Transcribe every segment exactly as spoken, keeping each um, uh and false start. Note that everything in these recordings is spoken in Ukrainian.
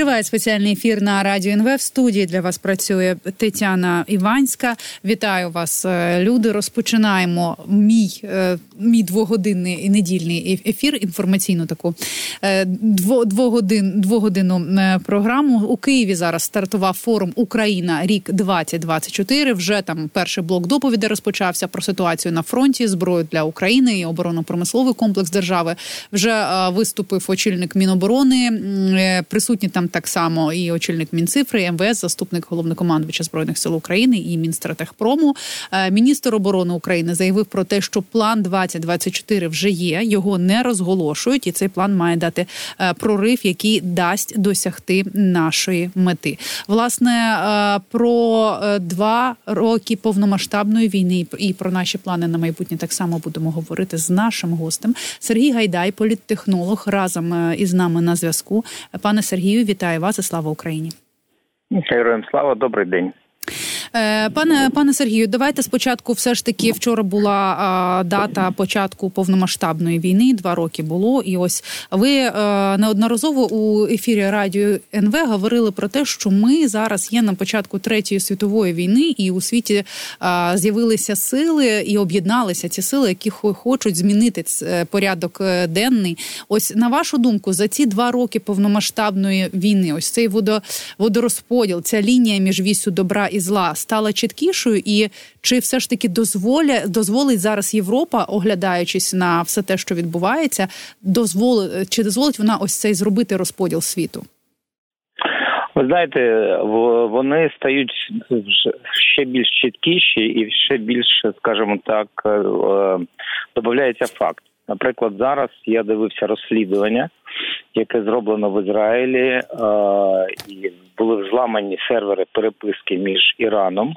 Триває спеціальний ефір на Радіо ен ве. В студії для вас працює Тетяна Іванська. Вітаю вас, люди. Розпочинаємо мій, мій двогодинний і недільний ефір, інформаційну таку двогодин, двогодинну програму. У Києві зараз стартував форум «Україна. Рік двадцять двадцять чотири». Вже там перший блок доповідей розпочався про ситуацію на фронті, зброю для України і оборонно-промисловий комплекс держави. Вже виступив очільник Міноборони, присутні там так само і очільник Мінцифри, і ем ве ес, заступник головнокомандувача Збройних сил України і Мінстратегпрому. Міністр оборони України заявив про те, що план двадцять двадцять чотири вже є, його не розголошують, і цей план має дати прорив, який дасть досягти нашої мети. Власне, про два роки повномасштабної війни і про наші плани на майбутнє так само будемо говорити з нашим гостем. Сергій Гайдай, політтехнолог, разом із нами на зв'язку. Пане Сергію, вітаю вас і слава Україні. Героям слава, добрий день. Пане, пане Сергію, давайте спочатку все ж таки вчора була а, дата початку повномасштабної війни, два роки було, і ось ви а, неодноразово у ефірі Радіо ен ве говорили про те, що ми зараз є на початку Третьої світової війни, і у світі а, з'явилися сили і об'єдналися ці сили, які хочуть змінити порядок денний. Ось на вашу думку, за ці два роки повномасштабної війни, ось цей водорозподіл, ця лінія між вісю добра і зла стала чіткішою, і чи все ж таки дозволя, дозволить зараз Європа, оглядаючись на все те, що відбувається, дозвол, чи дозволить вона ось цей зробити розподіл світу? Ви знаєте, вони стають ще більш чіткіші і ще більше, скажімо так, додається факт. Наприклад, зараз я дивився розслідування, яке зроблено в Ізраїлі, і були зламані сервери переписки між Іраном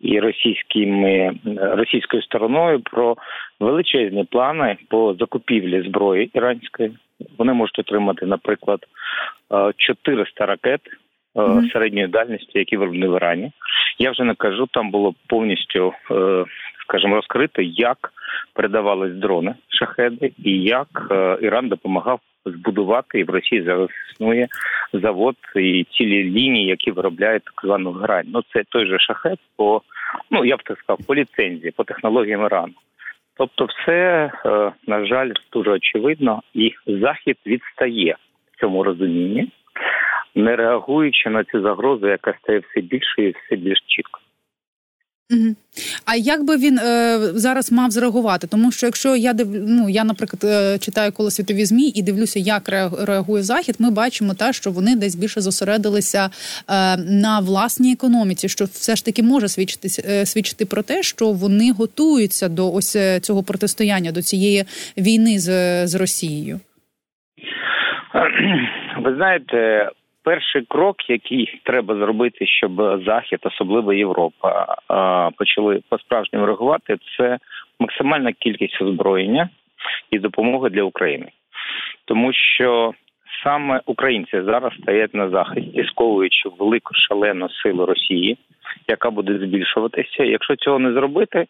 і російськими, російською стороною про величезні плани по закупівлі зброї іранської. Вони можуть отримати, наприклад, чотириста ракет mm-hmm. середньої дальності, які виробили в Ірані. Я вже не кажу, там було повністю, скажімо, розкрито, як передавались дрони, шахеди, і як Іран допомагав збудувати, і в Росії зараз існує завод і цілі лінії, які виробляють так звану грань. Ну, це той же шахед по, ну, я б так сказав, по ліцензії, по технологіям Ірану. Тобто все, на жаль, дуже очевидно, і Захід відстає в цьому розумінні, не реагуючи на цю загрозу, яка стає все більшою і все більш чітко. Угу. А як би він е, зараз мав зреагувати? Тому що якщо я, див... ну, я наприклад, е, читаю коло світові ЗМІ і дивлюся, як реагує Захід, ми бачимо те, що вони десь більше зосередилися е, на власній економіці, що все ж таки може свідчити, е, свідчити про те, що вони готуються до ось цього протистояння, до цієї війни з, з Росією. Ви знаєте... Перший крок, який треба зробити, щоб Захід, особливо Європа, почали по-справжньому реагувати, це максимальна кількість озброєння і допомоги для України. Тому що саме українці зараз стоять на захисті, сковуючи велику шалену силу Росії, яка буде збільшуватися. Якщо цього не зробити,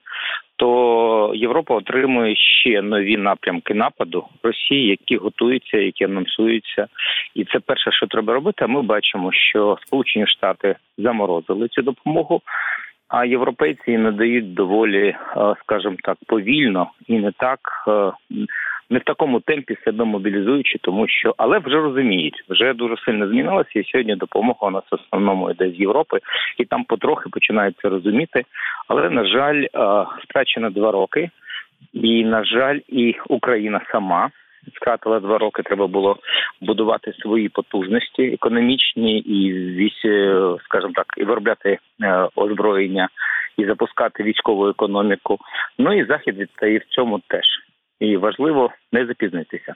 то Європа отримує ще нові напрямки нападу Росії, які готуються, які анонсуються. І це перше, що треба робити. А ми бачимо, що Сполучені Штати заморозили цю допомогу, а європейці надають доволі, скажімо так, повільно і не так, не в такому темпі себе мобілізуючи, тому що, але вже розуміють, вже дуже сильно змінилося, і сьогодні допомога у нас в основному йде з Європи, і там потрохи починають це розуміти, але, на жаль, втрачено два роки, і, на жаль, і Україна сама втратила два роки, треба було будувати свої потужності економічні, і, скажімо так, і виробляти озброєння, і запускати військову економіку, ну і Захід відстає в цьому теж. І важливо не запізнитися.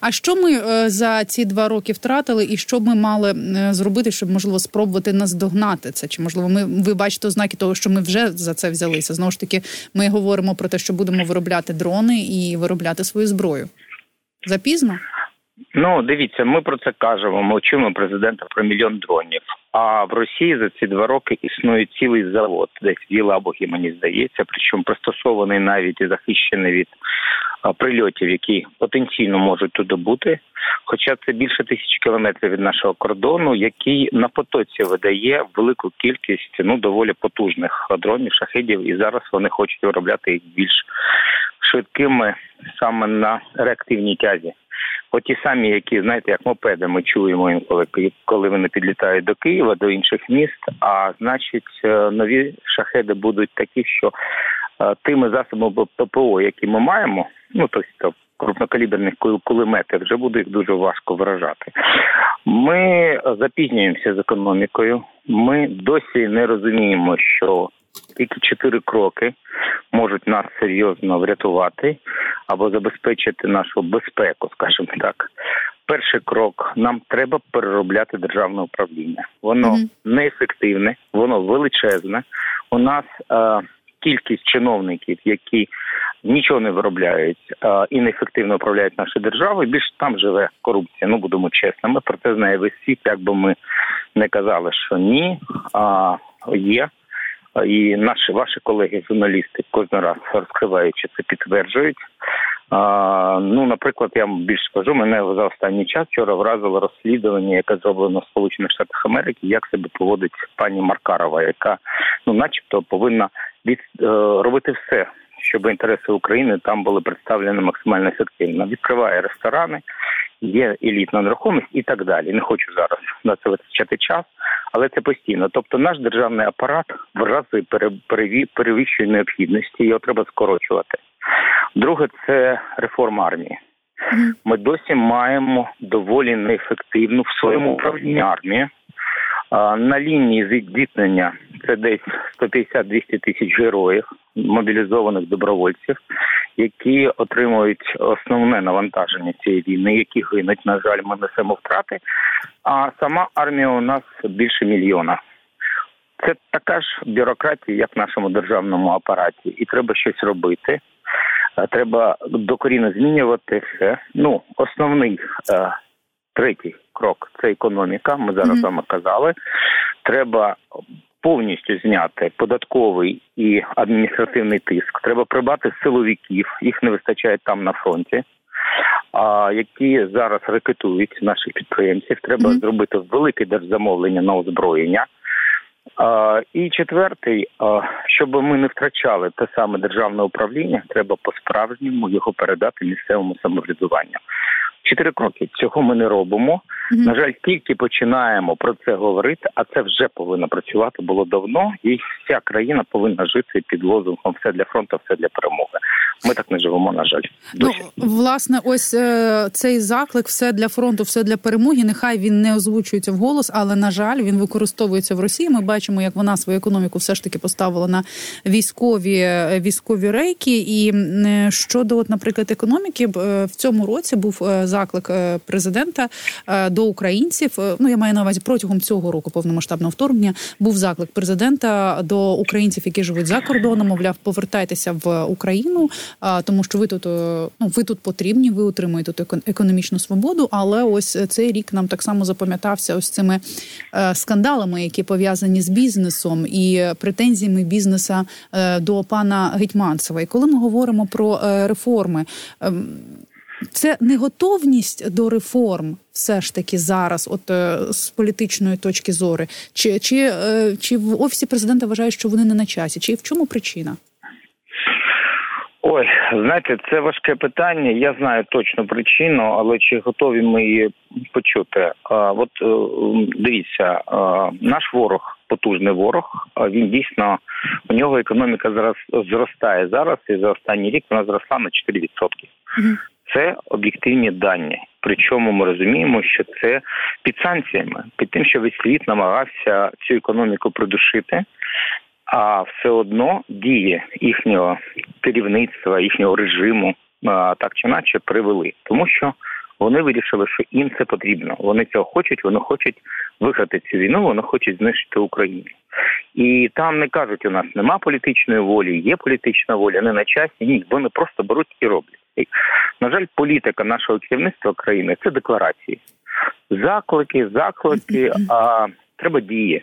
А що ми за ці два роки втратили і що ми мали зробити, щоб, можливо, спробувати наздогнати це? Чи, можливо, ми, ви бачите ознаки того, що ми вже за це взялися? Знову ж таки, ми говоримо про те, що будемо виробляти дрони і виробляти свою зброю. Запізно? Ну, дивіться, ми про це кажемо, ми вчимо президента про мільйон дронів. А в Росії за ці два роки існує цілий завод, десь в Єлабугі, мені здається, причому пристосований навіть і захищений від прильотів, які потенційно можуть туди бути. Хоча це більше тисячі кілометрів від нашого кордону, який на потоці видає велику кількість, ну, доволі потужних дронів, шахедів, і зараз вони хочуть виробляти їх більш швидкими саме на реактивній тязі. Оті самі, які, знаєте, як мопеди, ми чуємо інколи, коли вони підлітають до Києва, до інших міст, а значить, нові шахеди будуть такі, що тими засобами ППО, які ми маємо, ну, тобто крупнокаліберних кулеметів, вже буде їх дуже важко вражати. Ми запізнюємося з економікою, ми досі не розуміємо, що тільки чотири кроки можуть нас серйозно врятувати або забезпечити нашу безпеку, скажімо так. Перший крок – нам треба переробляти державне управління. Воно mm-hmm. неефективне, воно величезне. У нас е, кількість чиновників, які нічого не виробляють е, і неефективно управляють нашою державою, більше там живе корупція, ну будемо чесними. Про це знає весь світ, як би ми не казали, що ні, а є. І наші, ваші колеги-журналісти кожен раз, розкриваючи це, підтверджують. А, ну, наприклад, я вам більше скажу, мене за останній час вчора вразило розслідування, яке зроблено в Сполучених Штатах Америки, як себе поводить пані Маркарова, яка, ну, начебто, повинна від, е, робити все, щоб інтереси України там були представлені максимально ефективно. Відкриває ресторани, є елітна нерухомість і так далі. Не хочу зараз на це витрачати час, але це постійно. Тобто наш державний апарат в рази перевищує необхідності, його треба скорочувати. Друге – це реформа армії. Ми досі маємо доволі неефективну в своєму управлінні армію. На лінії зіткнення це десь сто п'ятдесят - двісті тисяч героїв, мобілізованих добровольців, які отримують основне навантаження цієї війни, які гинуть, на жаль, ми несемо втрати, а сама армія у нас більше мільйона. Це така ж бюрократія, як в нашому державному апараті, і треба щось робити. Треба докорінно змінювати все. Ну, основний третій крок – це економіка, ми зараз mm-hmm. вам казали. Треба повністю зняти податковий і адміністративний тиск. Треба прибрати силовиків, їх не вистачає там на фронті, які зараз рекетують наших підприємців. Треба mm-hmm. зробити велике держзамовлення на озброєння. І четвертий, щоб ми не втрачали те саме державне управління, треба по-справжньому його передати місцевому самоврядуванню. Чотири кроки. Цього ми не робимо. Mm-hmm. На жаль, тільки починаємо про це говорити, а це вже повинно працювати було давно, і вся країна повинна жити під лозунгом «Все для фронту, все для перемоги». Ми так не живемо, на жаль. Досі. Ну, власне, ось е- цей заклик «Все для фронту, все для перемоги», нехай він не озвучується вголос, але, на жаль, він використовується в Росії. Ми бачимо, як вона свою економіку все ж таки поставила на військові, військові рейки. І щодо, от, наприклад, економіки, в цьому році був заклик президента до українців, ну, я маю на увазі, протягом цього року повномасштабного вторгнення був заклик президента до українців, які живуть за кордоном, мовляв, повертайтеся в Україну, тому що ви тут, ну, ви тут потрібні, ви отримуєте тут економічну свободу, але ось цей рік нам так само запам'ятався ось цими скандалами, які пов'язані з бізнесом і претензіями бізнеса до пана Гетьманцева. І коли ми говоримо про реформи, це неготовність до реформ все ж таки зараз, от з політичної точки зору? Чи, чи, чи в Офісі президента вважають, що вони не на часі? Чи в чому причина? Ой, знаєте, це важке питання. Я знаю точно причину, але чи готові ми її почути? А, от дивіться, а, наш ворог, потужний ворог, він дійсно, у нього економіка зараз зростає зараз, і за останній рік вона зросла на чотири відсотки. Угу. Це об'єктивні дані. Причому ми розуміємо, що це під санкціями, під тим, що весь світ намагався цю економіку придушити, а все одно дії їхнього керівництва, їхнього режиму так чи наче привели. Тому що вони вирішили, що їм це потрібно. Вони цього хочуть, вони хочуть виграти цю війну, вони хочуть знищити Україну. І там не кажуть, у нас нема політичної волі, є політична воля, не на часі, ні, вони просто беруть і роблять. На жаль, політика нашого керівництва країни – це декларації. Заклики, заклики, а треба дії.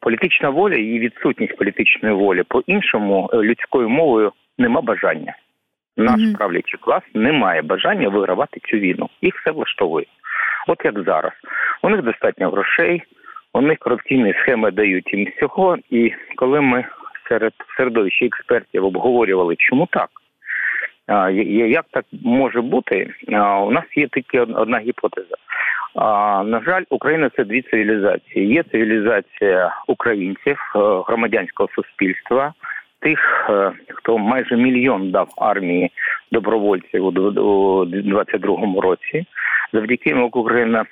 Політична воля і відсутність політичної волі. По-іншому, людською мовою, нема бажання. Наш mm-hmm. правлячий клас не має бажання вигравати цю війну. Їх все влаштовує. От як зараз. У них достатньо грошей, у них корупційні схеми дають їм всього. І коли ми серед середовища експертів обговорювали, чому так, як так може бути, у нас є тільки одна гіпотеза. На жаль, Україна – це дві цивілізації. Є цивілізація українців, громадянського суспільства, тих, хто майже мільйон дав армії добровольців у двадцять другому році. Завдяки їм Україна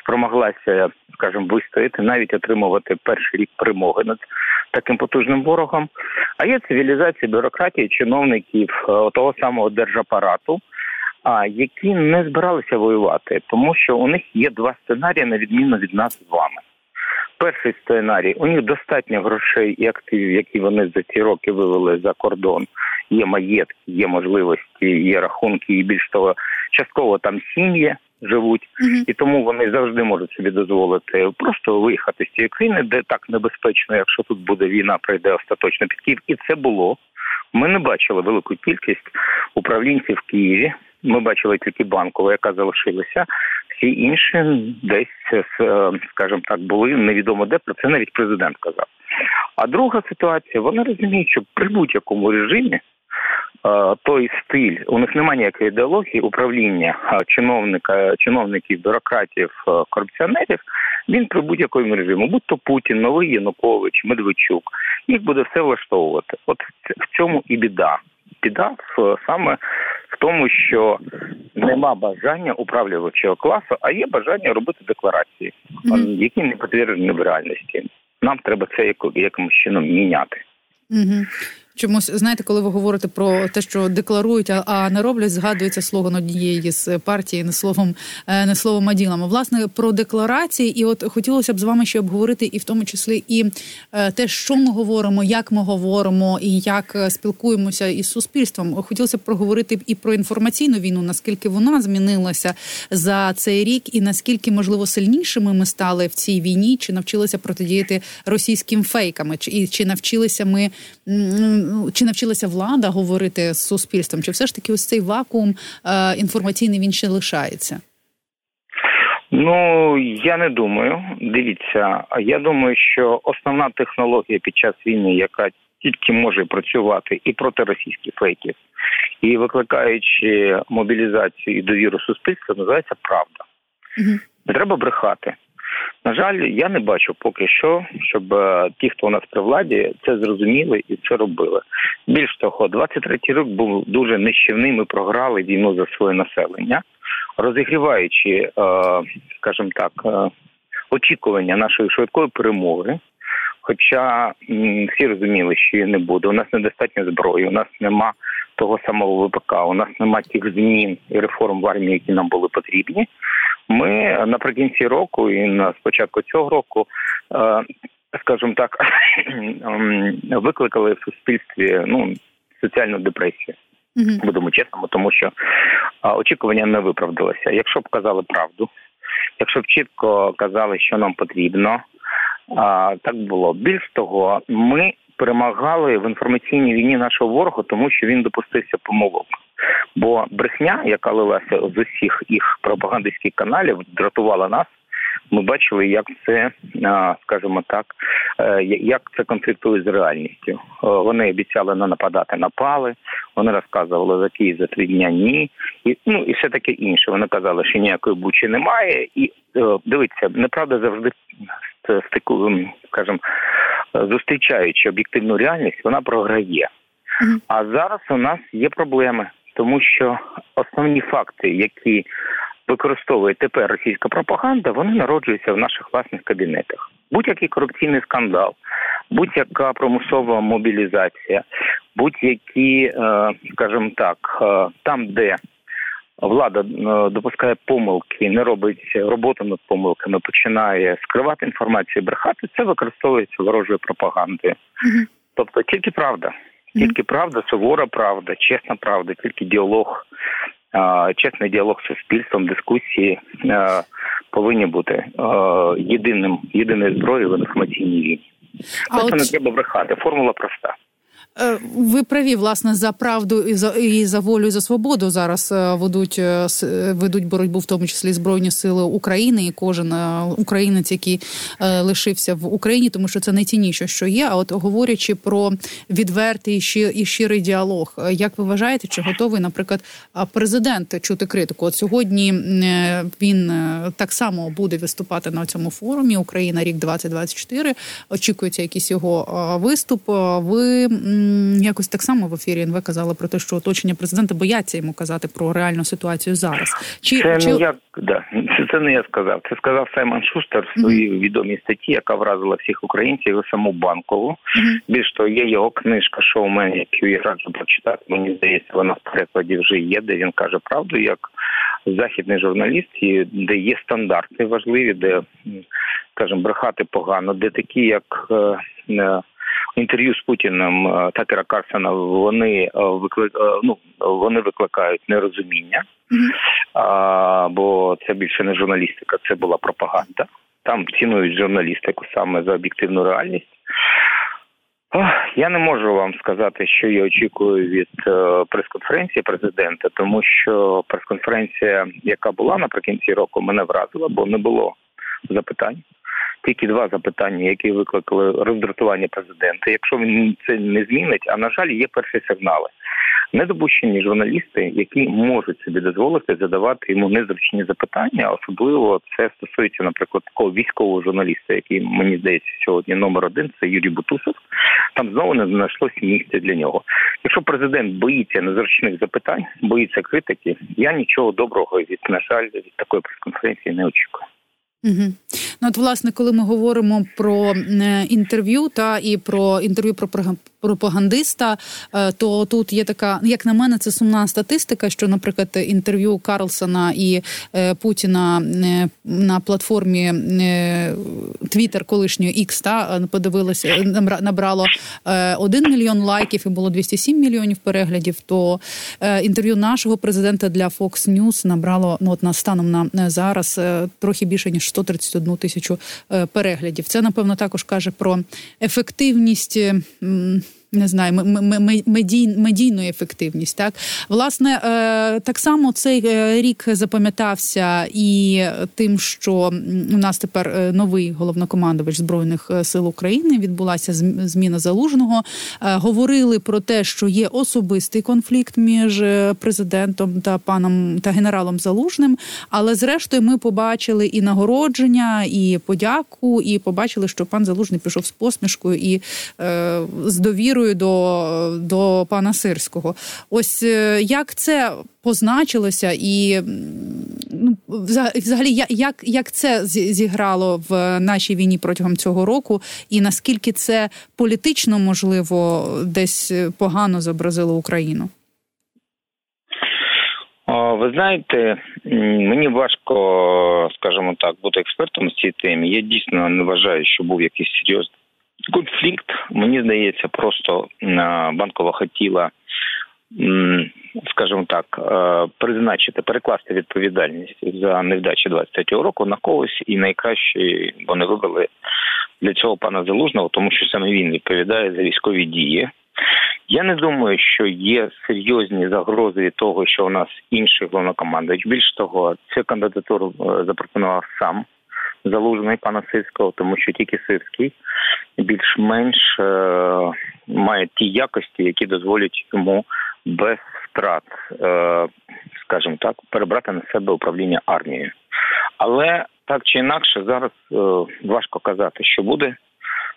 спромоглася, скажімо, вистояти, навіть отримувати перший рік перемоги над таким потужним ворогом. А є цивілізація бюрократії, чиновників того самого держапарату, які не збиралися воювати, тому що у них є два сценарії, на відміну від нас з вами. Перший сценарій – у них достатньо грошей і активів, які вони за ці роки вивели за кордон. Є маєтки, є можливості, є рахунки, і більш того, частково там сім'ї живуть. Mm-hmm. І тому вони завжди можуть собі дозволити просто виїхати з цієї країни, де так небезпечно, якщо тут буде війна, прийде остаточно під Київ. І це було. Ми не бачили велику кількість управлінців в Києві. Ми бачили тільки Банкову, яка залишилася. Всі інші десь, скажімо так, були невідомо де, про це навіть президент казав. А друга ситуація, вони розуміють, що при будь-якому режимі той стиль, у них немає ніякої ідеології управління чиновника, чиновників, бюрократів, корупціонерів, він при будь-якому режиму, будь-то Путін, новий Янукович, Медведчук, їх буде все влаштовувати. От в цьому і біда. Біда саме в тому, що нема бажання управлювачого класу, а є бажання робити декларації, mm-hmm. які не підтверджені в реальності. Нам треба це якимось чином міняти. Mm-hmm. Чомусь, знаєте, коли ви говорите про те, що декларують, а не роблять, згадується слоган однієї з партій не словом, не словом, а ділом. Власне, про декларації, і от хотілося б з вами ще обговорити і в тому числі і те, що ми говоримо, як ми говоримо і як спілкуємося із суспільством. Хотілося б проговорити і про інформаційну війну, наскільки вона змінилася за цей рік і наскільки, можливо, сильнішими ми стали в цій війні, чи навчилися протидіяти російським фейкам, чи, чи навчилися ми... Чи навчилася влада говорити з суспільством? Чи все ж таки ось цей вакуум е, інформаційний, він ще лишається? Ну, я не думаю. Дивіться, я думаю, що основна технологія під час війни, яка тільки може працювати і проти російських фейків, і викликаючи мобілізацію і довіру суспільства, називається правда. Угу. Треба брехати. На жаль, я не бачу поки що, щоб ті, хто у нас при владі, це зрозуміли і це робили. Більш того, двадцять третій рік був дуже нищівний, ми програли війну за своє населення, розігріваючи, скажімо так, очікування нашої швидкої перемоги. Хоча всі розуміли, що її не буде. У нас недостатньо зброї, у нас нема того самого ВПК, у нас нема тих змін і реформ в армії, які нам були потрібні. Ми наприкінці року і на спочатку цього року, скажімо так, викликали в суспільстві ну, соціальну депресію. Mm-hmm. Будемо чесними, тому що очікування не виправдалося. Якщо б казали правду, якщо б чітко казали, що нам потрібно, так було. Більш того, ми перемагали в інформаційній війні нашого ворога, тому що він допустився помилок. Бо брехня, яка лилася з усіх їх пропагандистських каналів, дратувала нас. Ми бачили, як це, скажімо так, як це конфліктує з реальністю. Вони обіцяли не нападати, напали, вони розказували за Київ за три дня ні, і, ну, і все таке інше. Вони казали, що ніякої бучі немає. І дивіться, неправда завжди, скажімо, зустрічаючи об'єктивну реальність, вона програє. А зараз у нас є проблеми, тому що основні факти, які використовує тепер російська пропаганда, вони народжуються в наших власних кабінетах. Будь-який корупційний скандал, будь-яка примусова мобілізація, будь-які, скажімо так, там, де влада допускає помилки, не робить роботу над помилками, починає скривати інформацію, брехати, це використовується ворожою пропагандою. Тобто тільки правда. Тільки правда, сувора правда, чесна правда, тільки діалог, чесний діалог з суспільством, дискусії повинні бути єдиним, єдиною зброєю в інформаційній війні. Тобто не треба брехати, формула проста. Ви праві, власне, за правду і за, і за волю, і за свободу зараз ведуть, ведуть боротьбу, в тому числі Збройні Сили України, і кожен українець, який лишився в Україні, тому що це найцінніше, що є. А от говорячи про відвертий і щирий діалог, як ви вважаєте, чи готовий, наприклад, президент чути критику? От сьогодні він так само буде виступати на цьому форумі «Україна. Рік двадцять двадцять чотири». Очікується якийсь його виступ. Ви якось так само в ефірі ен ве казали про те, що оточення президента бояться йому казати про реальну ситуацію зараз. Чи, це, чи... Не я, да, це не я сказав. Це сказав Саймон Шустер в своїй mm-hmm. відомій статті, яка вразила всіх українців і саму Банкову. Mm-hmm. Більш того, є його книжка «Шоумен», яку я раджу прочитати. Мені здається, вона в перекладі вже є, де він каже правду, як західний журналіст, де є стандарти важливі, де, скажімо, брехати погано, де такі, як... Інтерв'ю з Путіним Такера Карлсона, вони виклик... ну, вони викликають нерозуміння, mm-hmm. а, бо це більше не журналістика, це була пропаганда. Там цінують журналістику саме за об'єктивну реальність. Я не можу вам сказати, що я очікую від прес-конференції президента, тому що прес-конференція, яка була наприкінці року, мене вразила, бо не було запитань. Тільки два запитання, які викликали роздратування президента. Якщо він це не змінить, а, на жаль, є перші сигнали. Недопущені журналісти, які можуть собі дозволити задавати йому незручні запитання, особливо це стосується, наприклад, такого військового журналіста, який, мені здається, сьогодні номер один, це Юрій Бутусов, там знову не знайшлось місця для нього. Якщо президент боїться незручних запитань, боїться критики, я нічого доброго, від, на жаль, від такої прес-конференції не очікую. Угу. Ну, от, власне, коли ми говоримо про інтерв'ю та і про інтерв'ю про пропагандиста, то тут є така, як на мене, це сумна статистика, що, наприклад, інтерв'ю Карлсона і Путіна на платформі Twitter колишньої X, та, подивилося, набрало один мільйон лайків і було двісті сім мільйонів переглядів, то інтерв'ю нашого президента для Fox News набрало, ну, от, на станом на зараз трохи більше, ніж сто тридцять одну тисячу переглядів. Це, напевно, також каже про ефективність, не знаю, медій, медійну ефективність. Так? Власне, так само цей рік запам'ятався і тим, що у нас тепер новий головнокомандувач Збройних сил України, відбулася зміна Залужного. Говорили про те, що є особистий конфлікт між президентом та паном та генералом Залужним, але зрештою ми побачили і нагородження, і подяку, і побачили, що пан Залужний пішов з посмішкою і е, з довірою До, до пана Сирського. Ось як це позначилося і, ну, взагалі, як, як це зіграло в нашій війні протягом цього року і наскільки це політично, можливо, десь погано зобразило Україну? Ви знаєте, мені важко, скажімо так, бути експертом в цій темі. Я дійсно не вважаю, що був якийсь серйозний конфлікт, мені здається, просто Банкова хотіла, скажімо так, призначити, перекласти відповідальність за невдачі двадцять третього року на когось, і найкраще вони вибрали для цього пана Залужного, тому що саме він відповідає за військові дії. Я не думаю, що є серйозні загрози від того, що у нас інший головнокомандувач. Більш того, цю кандидатуру запропонував сам Залужений пана Сирського, тому що тільки Сирський більш-менш е- має ті якості, які дозволять йому без втрат, е- скажімо так, перебрати на себе управління армією. Але так чи інакше зараз е- важко казати, що буде,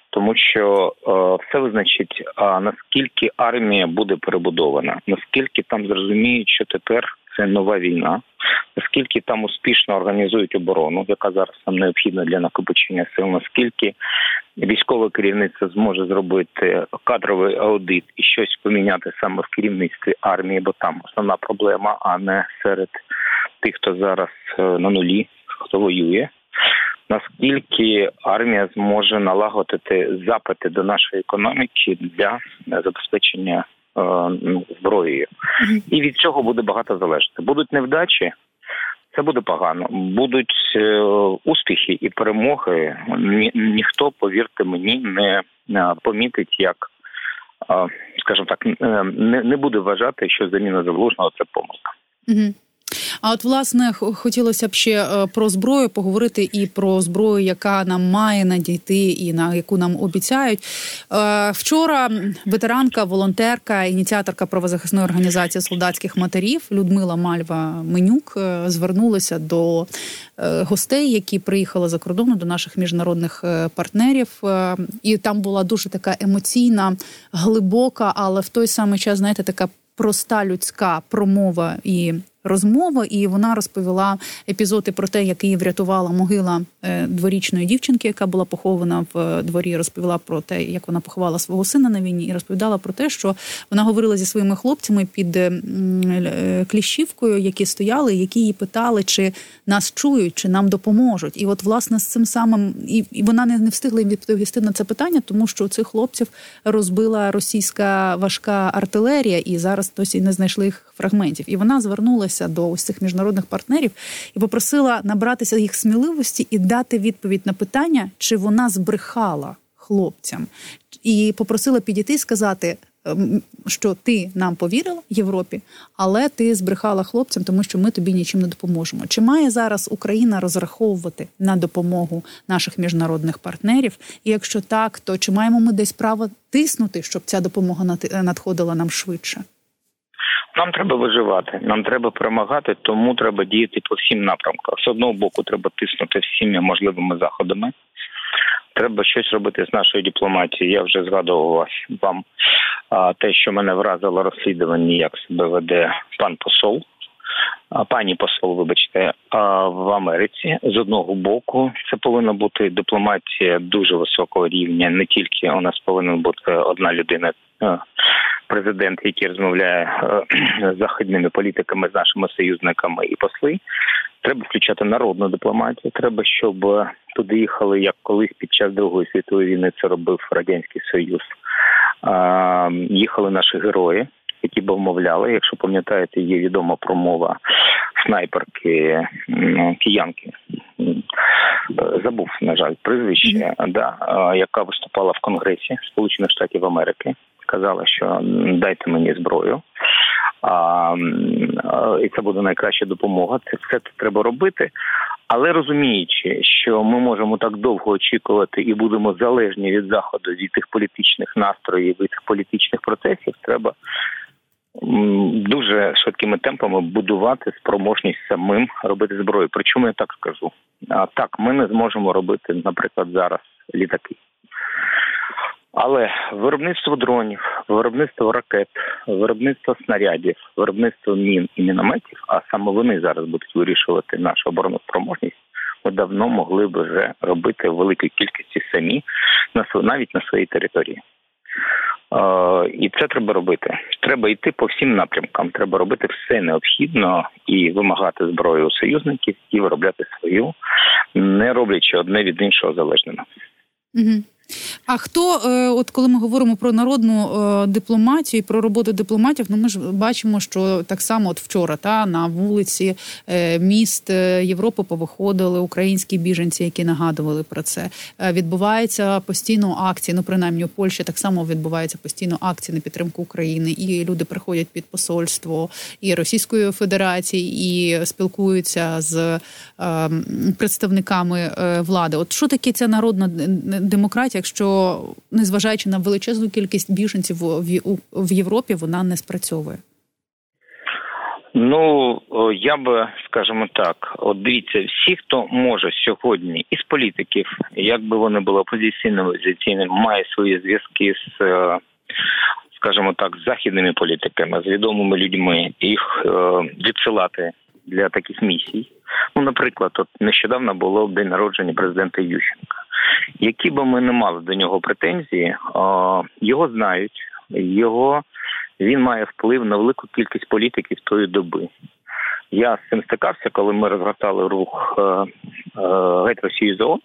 тому що е- все визначить, а наскільки армія буде перебудована, наскільки там зрозуміють, що тепер це нова війна, наскільки там успішно організують оборону, яка зараз нам необхідна для накопичення сил, наскільки військове керівництво зможе зробити кадровий аудит і щось поміняти саме в керівництві армії, бо там основна проблема, а не серед тих, хто зараз на нулі, хто воює. Наскільки армія зможе налагодити запити до нашої економіки для забезпечення зброєю. І від цього буде багато залежати. Будуть невдачі, це буде погано. Будуть е, успіхи і перемоги. Ні, ніхто, повірте мені, не помітить як скажімо так, не, не буде вважати, що заміна Залужного – це помилка. Угу. А от, власне, хотілося б ще про зброю поговорити і про зброю, яка нам має надійти і на яку нам обіцяють. Вчора ветеранка, волонтерка, ініціаторка правозахисної організації солдатських матерів Людмила Мальва-Менюк звернулася до гостей, які приїхали за кордону, до наших міжнародних партнерів. І там була дуже така емоційна, глибока, але в той самий час, знаєте, така проста людська промова і розмова, і вона розповіла епізоди про те, як її врятувала могила дворічної дівчинки, яка була похована в дворі, розповіла про те, як вона поховала свого сина на війні, і розповідала про те, що вона говорила зі своїми хлопцями під Кліщівкою, які стояли, які її питали, чи нас чують, чи нам допоможуть. І от, власне, з цим самим, і вона не встигла їм відповісти на це питання, тому що цих хлопців розбила російська важка артилерія, і зараз досі не знайшли їх фрагментів. І вона звернулася до ось цих міжнародних партнерів і попросила набратися їх сміливості і дати відповідь на питання, чи вона збрехала хлопцям. І попросила підійти і сказати, що ти нам повірила, Європі, але ти збрехала хлопцям, тому що ми тобі нічим не допоможемо. Чи має зараз Україна розраховувати на допомогу наших міжнародних партнерів? І якщо так, то чи маємо ми десь право тиснути, щоб ця допомога надходила нам швидше? Нам треба виживати, нам треба перемагати, тому треба діяти по всім напрямкам. З одного боку, треба тиснути всіма можливими заходами. Треба щось робити з нашою дипломатією. Я вже згадував вам а, те, що мене вразило розслідування, як себе веде пан посол, а, пані посол, вибачте, а, в Америці. З одного боку, це повинна бути дипломатія дуже високого рівня. Не тільки у нас повинна бути одна людина, президент, який розмовляє з західними політиками, з нашими союзниками і посли. Треба включати народну дипломатію, треба, щоб туди їхали, як колись під час Другої світової війни це робив Радянський Союз. Їхали наші герої, які б умовляли, якщо пам'ятаєте, є відома промова снайперки, киянки, забув, на жаль, прізвище, mm-hmm. да, яка виступала в Конгресі Сполучених Штатів Америки. Казала, що дайте мені зброю, а, а, і це буде найкраща допомога. Це все треба робити, але розуміючи, що ми можемо так довго очікувати і будемо залежні від Заходу, від тих політичних настроїв, від тих політичних процесів, треба дуже швидкими темпами будувати спроможність самим робити зброю. Причому я так скажу. А, так, ми не зможемо робити, наприклад, зараз літаки. Але виробництво дронів, виробництво ракет, виробництво снарядів, виробництво мін і мінометів, а саме вони зараз будуть вирішувати нашу обороноспроможність, ми давно могли б вже робити в великій кількості самі, навіть на своїй території. І це треба робити. Треба йти по всім напрямкам, треба робити все необхідно і вимагати зброю у союзників, і виробляти свою, не роблячи одне від іншого залежними. Угу. А хто, от коли ми говоримо про народну дипломатію і про роботу дипломатів, ну ми ж бачимо, що так само от вчора та на вулиці міст Європи повиходили українські біженці, які нагадували про це. Відбувається постійно акції, ну принаймні у Польщі так само відбувається постійно акції на підтримку України. І люди приходять під посольство і Російської Федерації, і спілкуються з представниками влади. От що таке ця народна демократія, якщо, незважаючи на величезну кількість біженців в Європі, вона не спрацьовує? Ну, я би, скажімо так, от дивіться, всі, хто може сьогодні із політиків, як би вони були опозиційними, опозиційними, має свої зв'язки з, скажімо так, з західними політиками, з відомими людьми, їх відсилати для таких місій. Ну, наприклад, от нещодавно було день народження президента Ющенка. Які би ми не мали до нього претензії, його знають, його, він має вплив на велику кількість політиків тої доби. Я з цим стикався, коли ми розгортали рух «Геть Росію з ООН».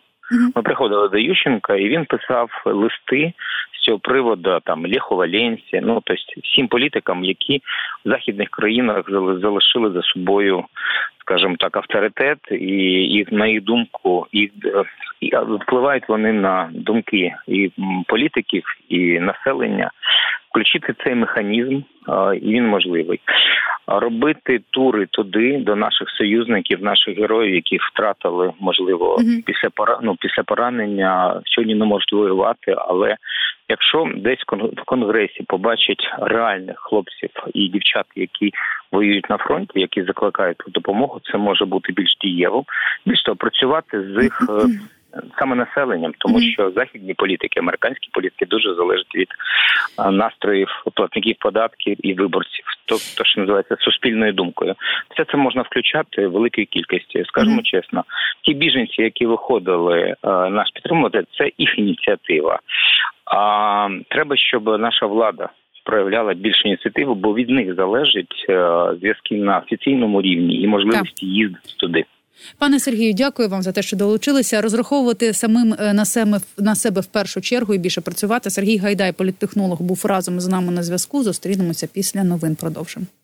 Ми приходили до Ющенка, і він писав листи з цього приводу там Лєху Валєнсі, ну тобто всім політикам, які в західних країнах залишили за собою, скажімо так, авторитет, і їх, на їх думку, і, і впливають вони на думки і політиків, і населення. включити цей механізм, і він можливий. Робити тури туди, до наших союзників, наших героїв, які втратили, можливо, mm-hmm. після, ну, після поранення, сьогодні не можуть воювати, але якщо десь в Конгресі побачать реальних хлопців і дівчат, які воюють на фронті, які закликають про допомогу, це може бути більш дієвим, більш того, працювати з їх... Mm-hmm. саме населенням, тому mm-hmm. що західні політики, американські політики дуже залежать від настроїв платників податків і виборців, тобто, що називається суспільною думкою. Все це можна включати великою кількістю, скажімо mm-hmm. чесно. Ті біженці, які виходили нас підтримувати, це їх ініціатива. А треба, щоб наша влада проявляла більше ініціативу, бо від них залежить зв'язки на офіційному рівні і можливості yeah. їздити туди. Пане Сергію, дякую вам за те, що долучилися. Розраховувати самим на себе, на себе в першу чергу і більше працювати. Сергій Гайдай, політтехнолог, був разом з нами на зв'язку. Зустрінемося після новин. Продовжимо.